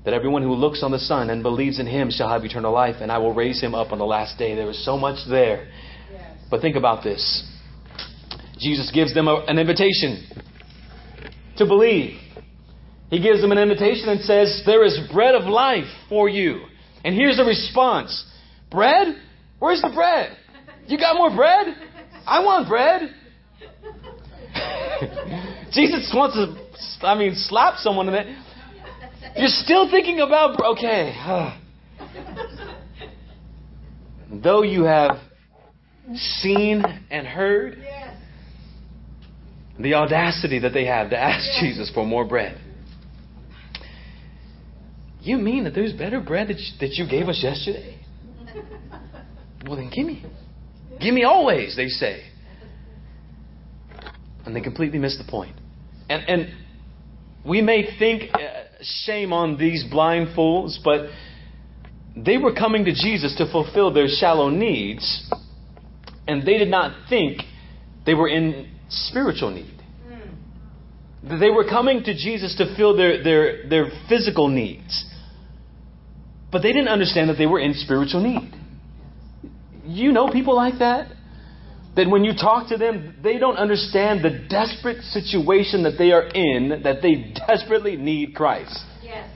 that everyone who looks on the Son and believes in Him shall have eternal life, and I will raise him up on the last day. There is so much there. But think about this. Jesus gives them a, an invitation to believe. He gives them an invitation and says, there is bread of life for you. And here's the response. Bread? Where's the bread? You got more bread? I want bread. Jesus wants to, I mean, slap someone in it. You're still thinking about, okay. Though you have seen and heard. The audacity that they have to ask Jesus for more bread. You mean that there's better bread that you, that you gave us yesterday? Well, then give me. Give me always, they say. And they completely miss the point. And, and we may think, uh, shame on these blind fools, but they were coming to Jesus to fulfill their shallow needs, and they did not think they were in spiritual need. Mm. They were coming to Jesus to fill their, their, their physical needs, but they didn't understand that they were in spiritual need. You know people like that? That when you talk to them, they don't understand the desperate situation that they are in, that they desperately need Christ. Yes.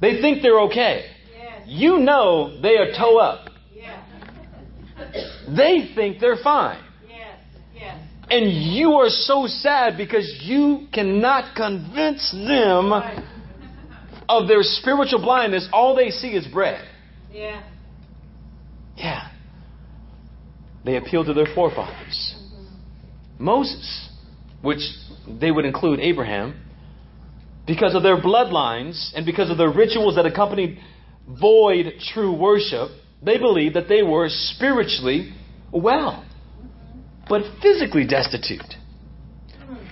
They think they're okay. Yes. You know they are toe up. Yes. They think they're fine. Yes. Yes. And you are so sad because you cannot convince them right. of their spiritual blindness. All they see is bread. Yeah. Yeah. They appeal to their forefathers. Moses, which they would include Abraham, because of their bloodlines and because of the rituals that accompanied void true worship, they believed that they were spiritually well, but physically destitute.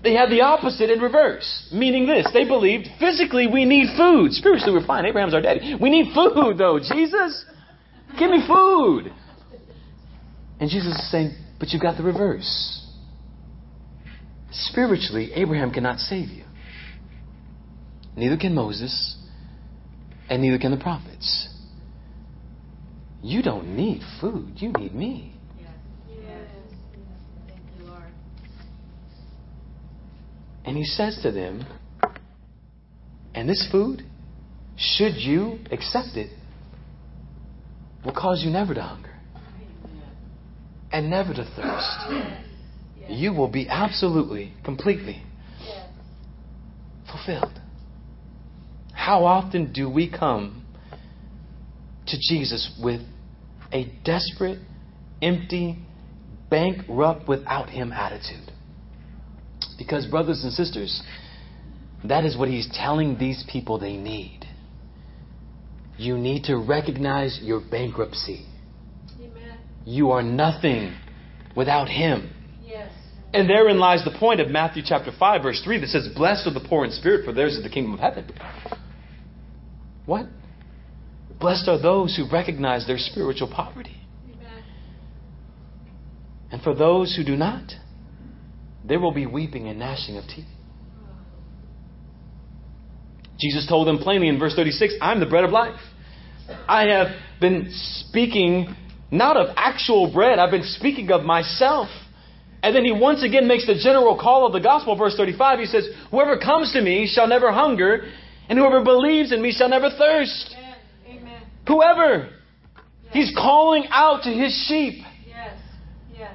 They had the opposite in reverse, meaning this. They believed physically we need food. Spiritually we're fine. Abraham's our daddy. We need food though. Jesus, give me food. And Jesus is saying, but you've got the reverse. Spiritually, Abraham cannot save you. Neither can Moses, and neither can the prophets. You don't need food. You need me. Yes. Yes. Thank you, Lord. And he says to them, and this food, should you accept it, will cause you never to hunger. And never to thirst. Yes. You will be absolutely, completely yes. fulfilled. How often do we come to Jesus with a desperate, empty, bankrupt, without him attitude? Because, brothers and sisters, that is what he's telling these people they need. You need to recognize your bankruptcy. You are nothing without him. Yes. And therein lies the point of Matthew chapter five, verse three, that says, blessed are the poor in spirit, for theirs is the kingdom of heaven. What? Blessed are those who recognize their spiritual poverty. Amen. And for those who do not, there will be weeping and gnashing of teeth. Jesus told them plainly in verse thirty-six, I'm the bread of life. I have been speaking not of actual bread. I've been speaking of myself. And then he once again makes the general call of the gospel. Verse thirty-five, he says, whoever comes to me shall never hunger, and whoever believes in me shall never thirst. Amen. Whoever. Yes. He's calling out to his sheep. Yes. Yes.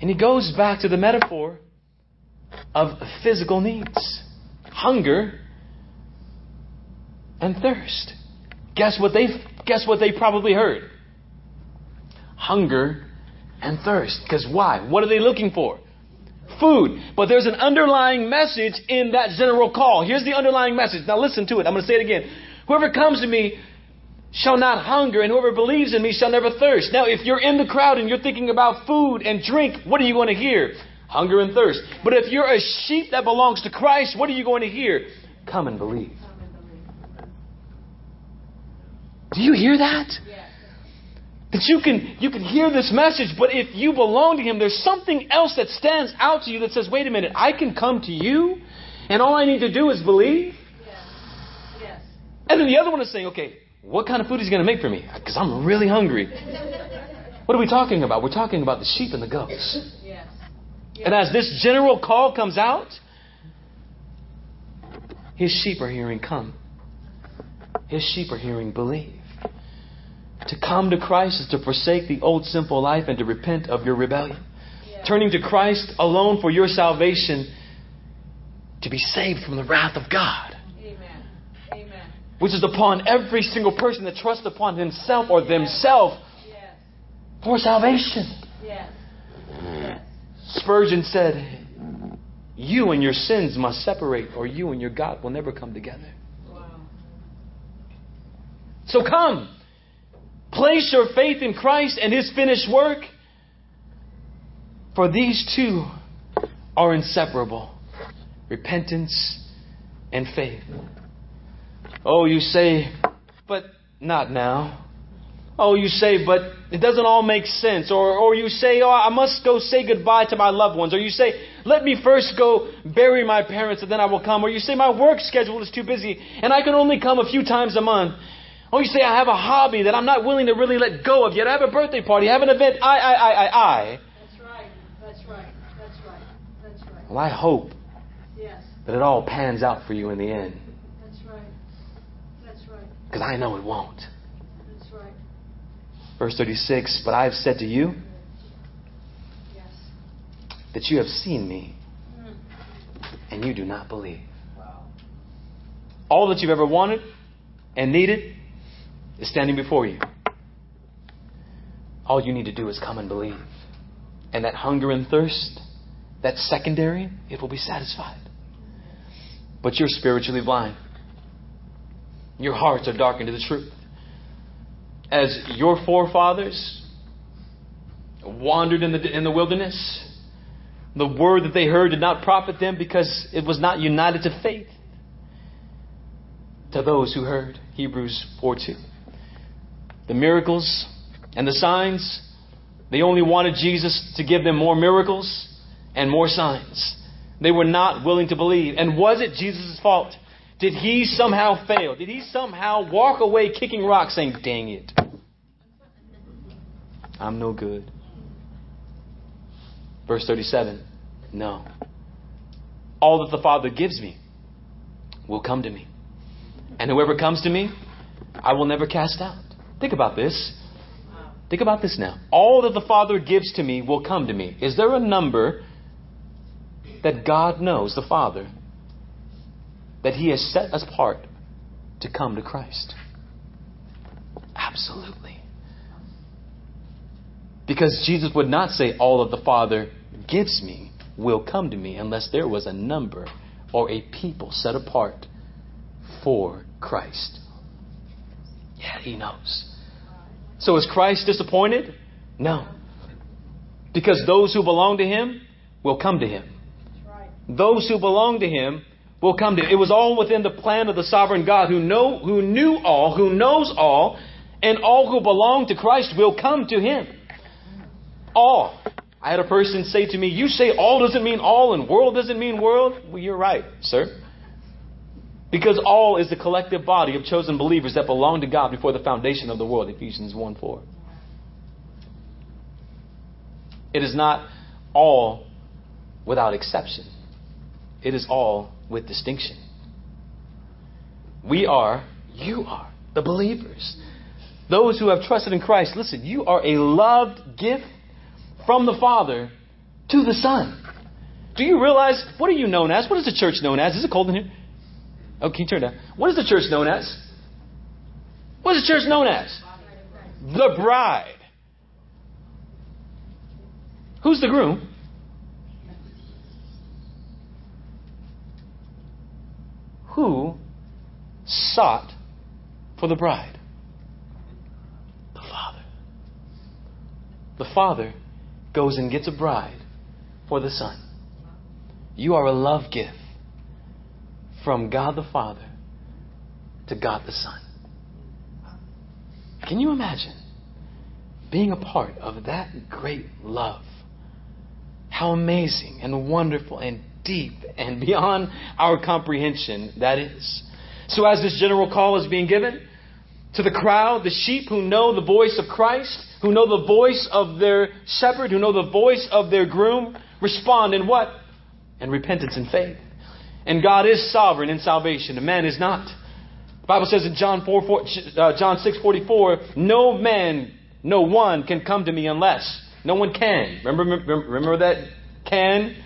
And he goes back to the metaphor of physical needs. Hunger and thirst. Guess what they, guess what they probably heard? Hunger and thirst. Because why? What are they looking for? Food. But there's an underlying message in that general call. Here's the underlying message. Now listen to it. I'm going to say it again. Whoever comes to me shall not hunger, and whoever believes in me shall never thirst. Now, if you're in the crowd and you're thinking about food and drink, what are you going to hear? Hunger and thirst. But if you're a sheep that belongs to Christ, what are you going to hear? Come and believe. Do you hear that? Yes. That you can you can hear this message, but if you belong to him, there's something else that stands out to you that says, wait a minute, I can come to you, and all I need to do is believe? Yes. Yes. And then the other one is saying, okay, what kind of food is he going to make for me? Because I'm really hungry. What are we talking about? We're talking about the sheep and the goats. Yes. Yes. And as this general call comes out, his sheep are hearing come. His sheep are hearing believe. To come to Christ is to forsake the old simple life and to repent of your rebellion. Yeah. Turning to Christ alone for your salvation to be saved from the wrath of God. Amen. Amen. Which is upon every single person that trusts upon himself or yes. themselves yes. for salvation. Yes. Yes. Spurgeon said, you and your sins must separate, or you and your God will never come together. Wow. So come, place your faith in Christ and His finished work, for these two are inseparable, repentance and faith. Oh, you say, but not now. Oh, you say, but it doesn't all make sense. Or or you say, oh, I must go say goodbye to my loved ones. Or you say, let me first go bury my parents and then I will come. Or you say, my work schedule is too busy and I can only come a few times a month. Or you say, I have a hobby that I'm not willing to really let go of yet. I have a birthday party. I have an event. I, I, I, I, I. That's right. That's right. That's right. That's right. Well, I hope yes. that it all pans out for you in the end. That's right. That's right. Because I know it won't. Verse thirty-six, but I have said to you yes. that you have seen me and you do not believe. Wow. All that you've ever wanted and needed is standing before you. All you need to do is come and believe. And that hunger and thirst, that's secondary, it will be satisfied. But you're spiritually blind. Your hearts are darkened to the truth. As your forefathers wandered in the in the wilderness, the word that they heard did not profit them because it was not united to faith. To those who heard, Hebrews four two. The miracles and the signs, they only wanted Jesus to give them more miracles and more signs. They were not willing to believe. And was it Jesus' fault? Did he somehow fail? Did he somehow walk away kicking rocks saying, dang it, I'm no good? Verse thirty-seven, no. All that the Father gives me will come to me. And whoever comes to me, I will never cast out. Think about this. Think about this now. All that the Father gives to me will come to me. Is there a number that God knows, the Father, that He has set us apart to come to Christ? Absolutely. Because Jesus would not say all that the Father gives me will come to me unless there was a number or a people set apart for Christ. Yeah, He knows. So is Christ disappointed? No. Because those who belong to Him will come to Him. Those who belong to Him will come to it. It was all within the plan of the sovereign God who know, who knew all, who knows all, and all who belong to Christ will come to Him. All. I had a person say to me, you say all doesn't mean all and world doesn't mean world. Well, you're right, sir. Because all is the collective body of chosen believers that belong to God before the foundation of the world, Ephesians one four. It is not all without exception. It is all with distinction. We are, you are, the believers. Those who have trusted in Christ. Listen, you are a loved gift from the Father to the Son. Do you realize, what are you known as? What is the church known as? Is it cold in here? Oh, can you turn it down? What is the church known as? What is the church known as? The bride. Who's the groom? Who sought for the bride? The Father. The Father goes and gets a bride for the Son. You are a love gift from God the Father to God the Son. Can you imagine being a part of that great love? How amazing and wonderful and deep and beyond our comprehension, that is. So as this general call is being given to the crowd, the sheep who know the voice of Christ, who know the voice of their shepherd, who know the voice of their groom, respond in what? In repentance and faith. And God is sovereign in salvation. And man is not. The Bible says in John six forty-four, no man, no one can come to me unless. No one can. Remember, remember that can?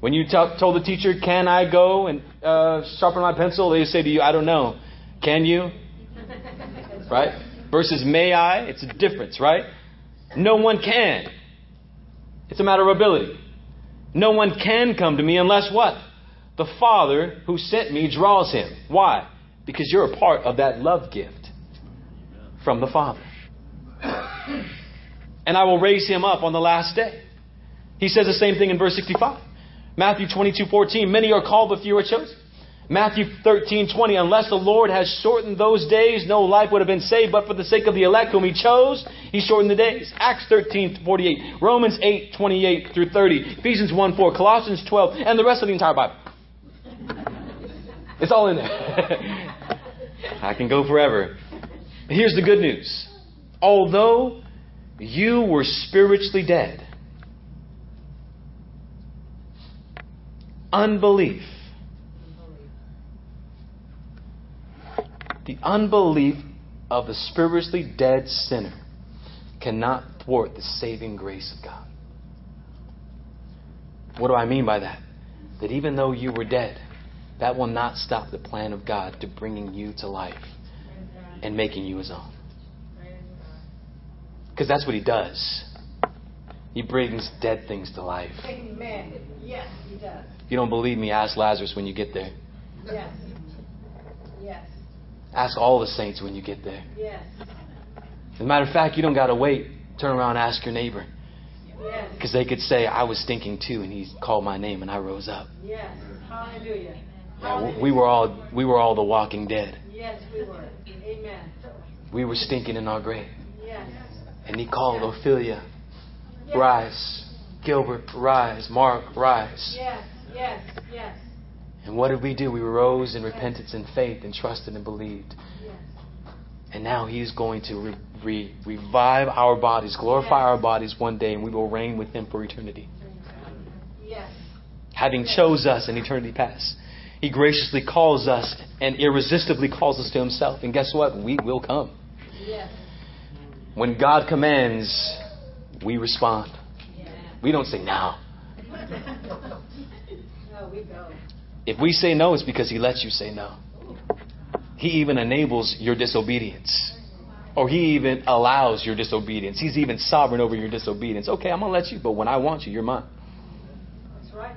When you t- told the teacher, can I go and uh, sharpen my pencil? They say to you, I don't know. Can you? Right? Versus may I? It's a difference, right? No one can. It's a matter of ability. No one can come to me unless what? The Father who sent me draws him. Why? Because you're a part of that love gift. from the Father. And I will raise him up on the last day. He says the same thing in verse sixty-five. Matthew twenty-two fourteen, many are called, but few are chosen. Matthew thirteen twenty, unless the Lord has shortened those days, no life would have been saved, but for the sake of the elect whom he chose, he shortened the days. Acts thirteen forty-eight, Romans eight twenty-eight through thirty, Ephesians one four, Colossians twelve, and the rest of the entire Bible. It's all in there. I can go forever. But here's the good news. Although you were spiritually dead, unbelief. The unbelief of the spiritually dead sinner cannot thwart the saving grace of God. What do I mean by that? That even though you were dead, that will not stop the plan of God to bringing you to life and making you his own. Because that's what he does. He brings dead things to life. Amen. Yes, he does. If you don't believe me, ask Lazarus when you get there. Yes. Yes. Ask all the saints when you get there. Yes. As a matter of fact, you don't got to wait. Turn around and ask your neighbor. Yes. Because they could say, I was stinking too, and he called my name, and I rose up. Yes. Hallelujah. Yeah, we were all we were all the walking dead. Yes, we were. Amen. We were stinking in our grave. Yes. And he called yes. Ophelia, yes. Rise. Gilbert, rise. Mark, rise. Yes, yes, yes. And what did we do? We rose in repentance and faith and trusted and believed. Yes. And now he is going to re- re- revive our bodies, glorify yes. our bodies one day, and we will reign with him for eternity. Yes. Having yes. chose us in eternity past, he graciously calls us and irresistibly calls us to himself. And guess what? We will come. Yes. When God commands, we respond. Yes. We don't say no. No, we go. If we say no, it's because he lets you say no. He even enables your disobedience. Or he even allows your disobedience. He's even sovereign over your disobedience. Okay, I'm going to let you, but when I want you, you're mine. That's right.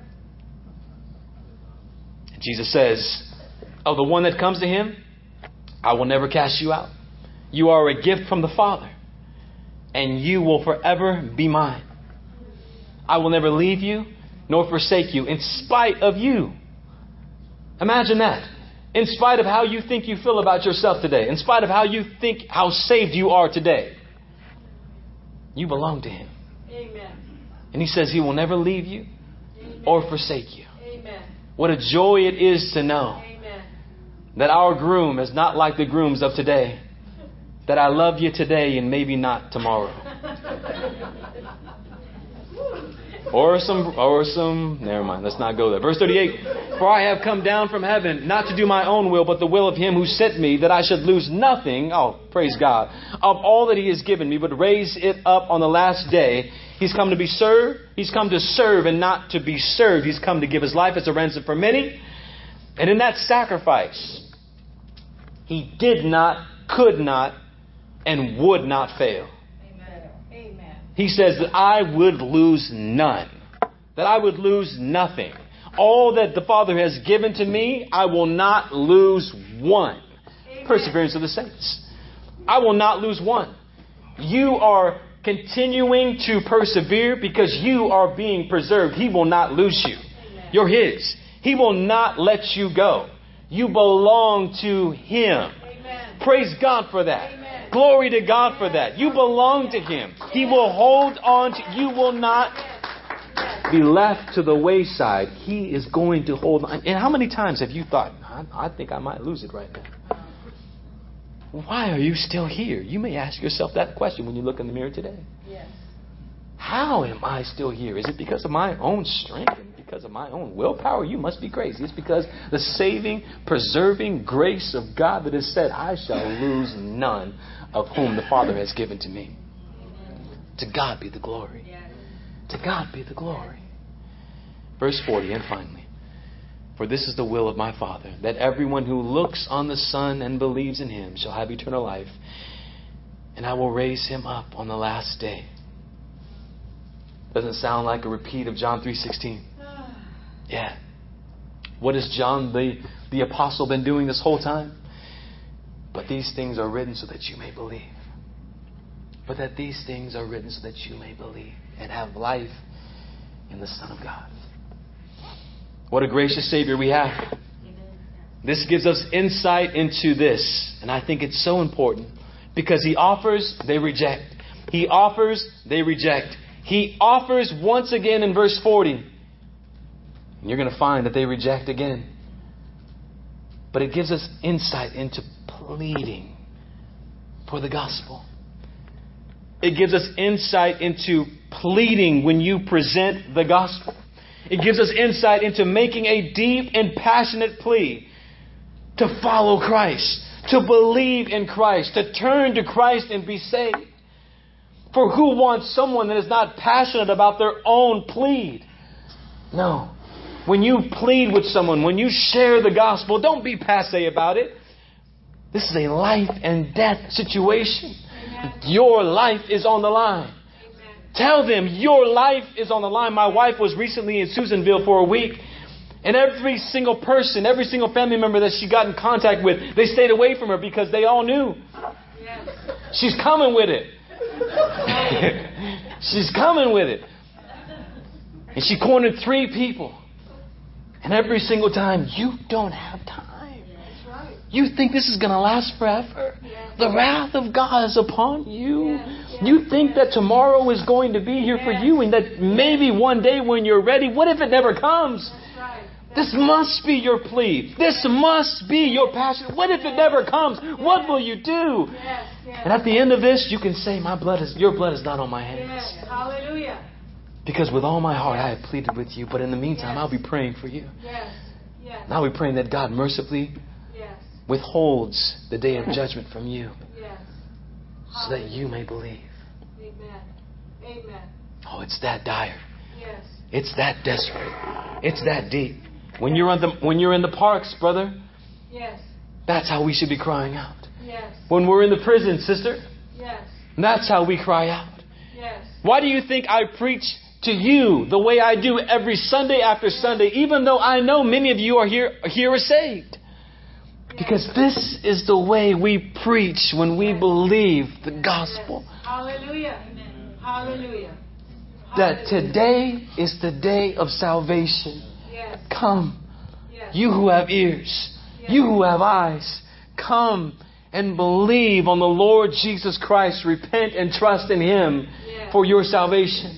And Jesus says, of the one that comes to him, I will never cast you out. You are a gift from the Father, and you will forever be mine. I will never leave you nor forsake you in spite of you. Imagine that. In spite of how you think you feel about yourself today, in spite of how you think how saved you are today, you belong to him. Amen. And he says he will never leave you Amen. Or forsake you. Amen. What a joy it is to know Amen. That our groom is not like the grooms of today. That I love you today and maybe not tomorrow. Or some, or some, never mind, let's not go there. Verse thirty-eight, for I have come down from heaven, not to do my own will, but the will of him who sent me, that I should lose nothing, oh, praise God, of all that he has given me, but raise it up on the last day. He's come to be served, he's come to serve and not to be served. He's come to give his life as a ransom for many. And in that sacrifice, he did not, could not, and would not fail. He says that I would lose none, that I would lose nothing. All that the Father has given to me, I will not lose one. Amen. Perseverance of the saints. I will not lose one. You are continuing to persevere because you are being preserved. He will not lose you. Amen. You're his. He will not let you go. You belong to him. Amen. Praise God for that. Amen. Glory to God for that. You belong to him. He will hold on to you. You will not be left to the wayside. He is going to hold on. And how many times have you thought, I, I think I might lose it right now? Why are you still here? You may ask yourself that question when you look in the mirror today. Yes. How am I still here? Is it because of my own strength and because of my own willpower? You must be crazy. It's because the saving, preserving grace of God that is said, I shall lose none of whom the Father has given to me. To God be the glory. To God be the glory. Verse forty, and finally, for this is the will of my Father, that everyone who looks on the Son and believes in him shall have eternal life, and I will raise him up on the last day. Doesn't sound like a repeat of John three sixteen. Yeah. What has John the, the apostle been doing this whole time? But these things are written so that you may believe. but that these things are written so that you may believe and have life in the Son of God. What a gracious Savior we have. This gives us insight into this. And I think it's so important because he offers, they reject. He offers, they reject. He offers once again in verse forty. And you're going to find that they reject again. But it gives us insight into pleading for the gospel. It gives us insight into pleading when you present the gospel. It gives us insight into making a deep and passionate plea to follow Christ, to believe in Christ, to turn to Christ and be saved. For who wants someone that is not passionate about their own plead? No. When you plead with someone, when you share the gospel, don't be passe about it. This is a life and death situation. Amen. Your life is on the line. Amen. Tell them your life is on the line. My wife was recently in Susanville for a week. And every single person, every single family member that she got in contact with, they stayed away from her because they all knew. Yes. She's coming with it. She's coming with it. And she cornered three people. And every single time, you don't have time. That's right. You think this is going to last forever. Yes. The wrath of God is upon you. Yes. Yes. You think yes. that tomorrow is going to be here yes. for you and that maybe one day when you're ready, what if it never comes? That's right. That's this right. must be your plea. This must be your passion. What if yes. it never comes? Yes. What will you do? Yes. Yes. And at the end of this, you can say, "My blood is, your blood is not on my hands." Yes. Hallelujah. Because with all my heart I have pleaded with you, but in the meantime yes. I'll be praying for you. Yes. Yes. And I'll be praying that God mercifully yes. withholds the day yes. of judgment from you. Yes. So that you may believe. Amen. Amen. Oh, it's that dire. Yes. It's that desperate. It's that deep. When yes. you're on the when you're in the parks, brother. Yes. That's how we should be crying out. Yes. When we're in the prison, sister. Yes. That's how we cry out. Yes. Why do you think I preach to you the way I do every Sunday after Sunday, even though I know many of you are here here are saved? Because this is the way we preach when we believe the gospel. Yes. Hallelujah. Amen. Hallelujah. That today is the day of salvation. Yes. Come. Yes. You who have ears, yes. you who have eyes, come and believe on the Lord Jesus Christ. Repent and trust in Him yes. for your salvation.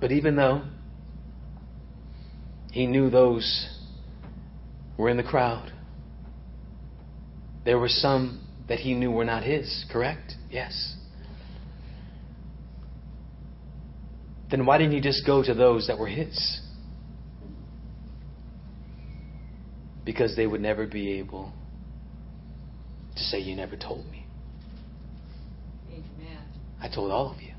But even though he knew those were in the crowd, there were some that he knew were not his, correct? Yes. Then why didn't he just go to those that were his? Because they would never be able to say, "You never told me." Amen. I told all of you.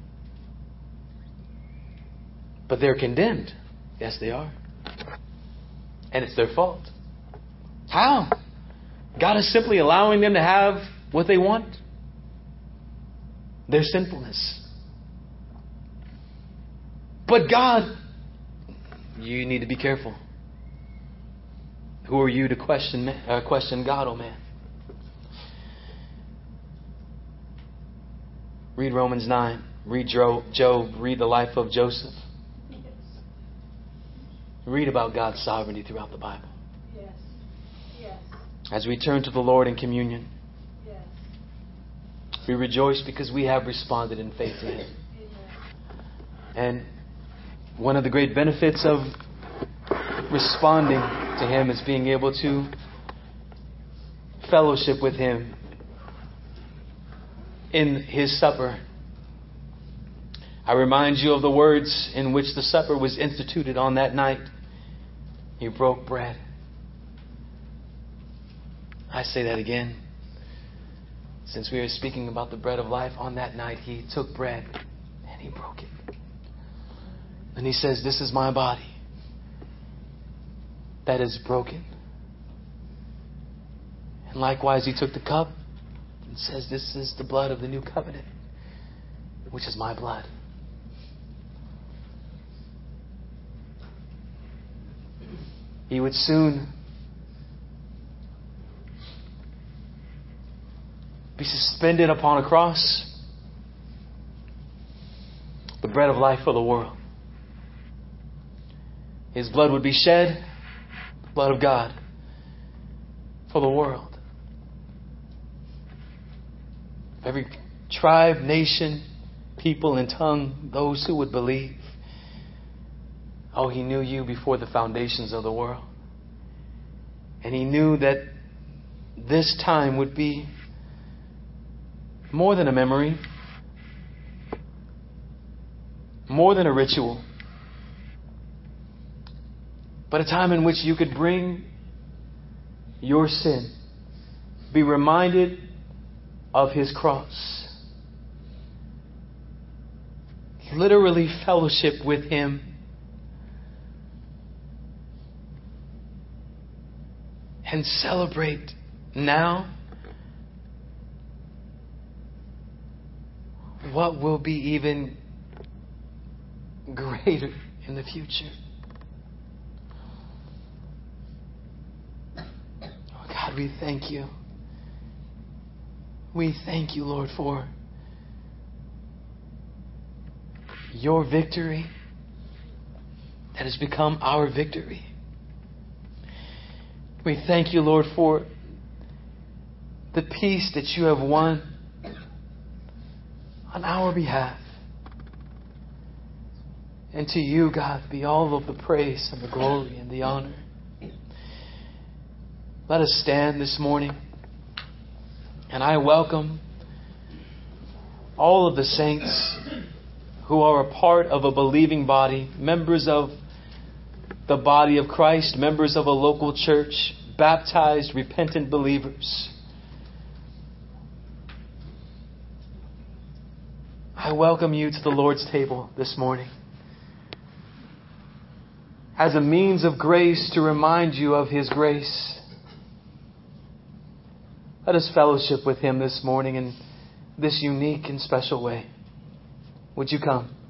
But they're condemned. Yes, they are. And it's their fault. How? God is simply allowing them to have what they want. Their sinfulness. But God, you need to be careful. Who are you to question man, uh, question God, oh man? Read Romans nine. Read Job. Read the life of Joseph. Read about God's sovereignty throughout the Bible. Yes. Yes. As we turn to the Lord in communion, yes. we rejoice because we have responded in faith to Him. Amen. And one of the great benefits of responding to Him is being able to fellowship with Him in His supper. I remind you of the words in which the supper was instituted on that night. You broke bread. I say that again. Since we are speaking about the bread of life, on that night He took bread and He broke it. And He says, "This is my body that is broken." And likewise He took the cup and says, "This is the blood of the new covenant, which is my blood." He would soon be suspended upon a cross, the bread of life for the world. His blood would be shed, the blood of God, for the world. Every tribe, nation, people, and tongue, those who would believe. Oh, He knew you before the foundations of the world. And He knew that this time would be more than a memory, more than a ritual, but a time in which you could bring your sin, be reminded of His cross, literally fellowship with Him, and celebrate now what will be even greater in the future. Oh God, we thank you. We thank you, Lord, for your victory that has become our victory. We thank you, Lord, for the peace that you have won on our behalf. And to you, God, be all of the praise and the glory and the honor. Let us stand this morning. And I welcome all of the saints who are a part of a believing body, members of the body of Christ, members of a local church, baptized, repentant believers. I welcome you to the Lord's table this morning as a means of grace to remind you of His grace. Let us fellowship with Him this morning in this unique and special way. Would you come?